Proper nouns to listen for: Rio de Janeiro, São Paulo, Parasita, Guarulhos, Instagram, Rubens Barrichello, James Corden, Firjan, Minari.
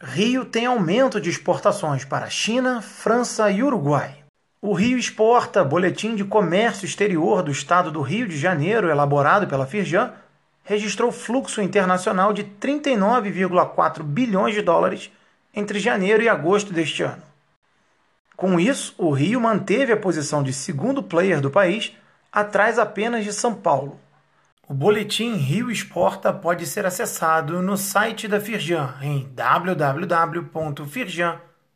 Rio tem aumento de exportações para a China, França e Uruguai. O Rio Exporta, boletim de comércio exterior do estado do Rio de Janeiro, elaborado pela Firjan, registrou fluxo internacional de 39,4 bilhões de dólares entre janeiro e agosto deste ano. Com isso, o Rio manteve a posição de segundo player do país, atrás apenas de São Paulo. O boletim Rio Exporta pode ser acessado no site da Firjan, em www.firjan.com.br.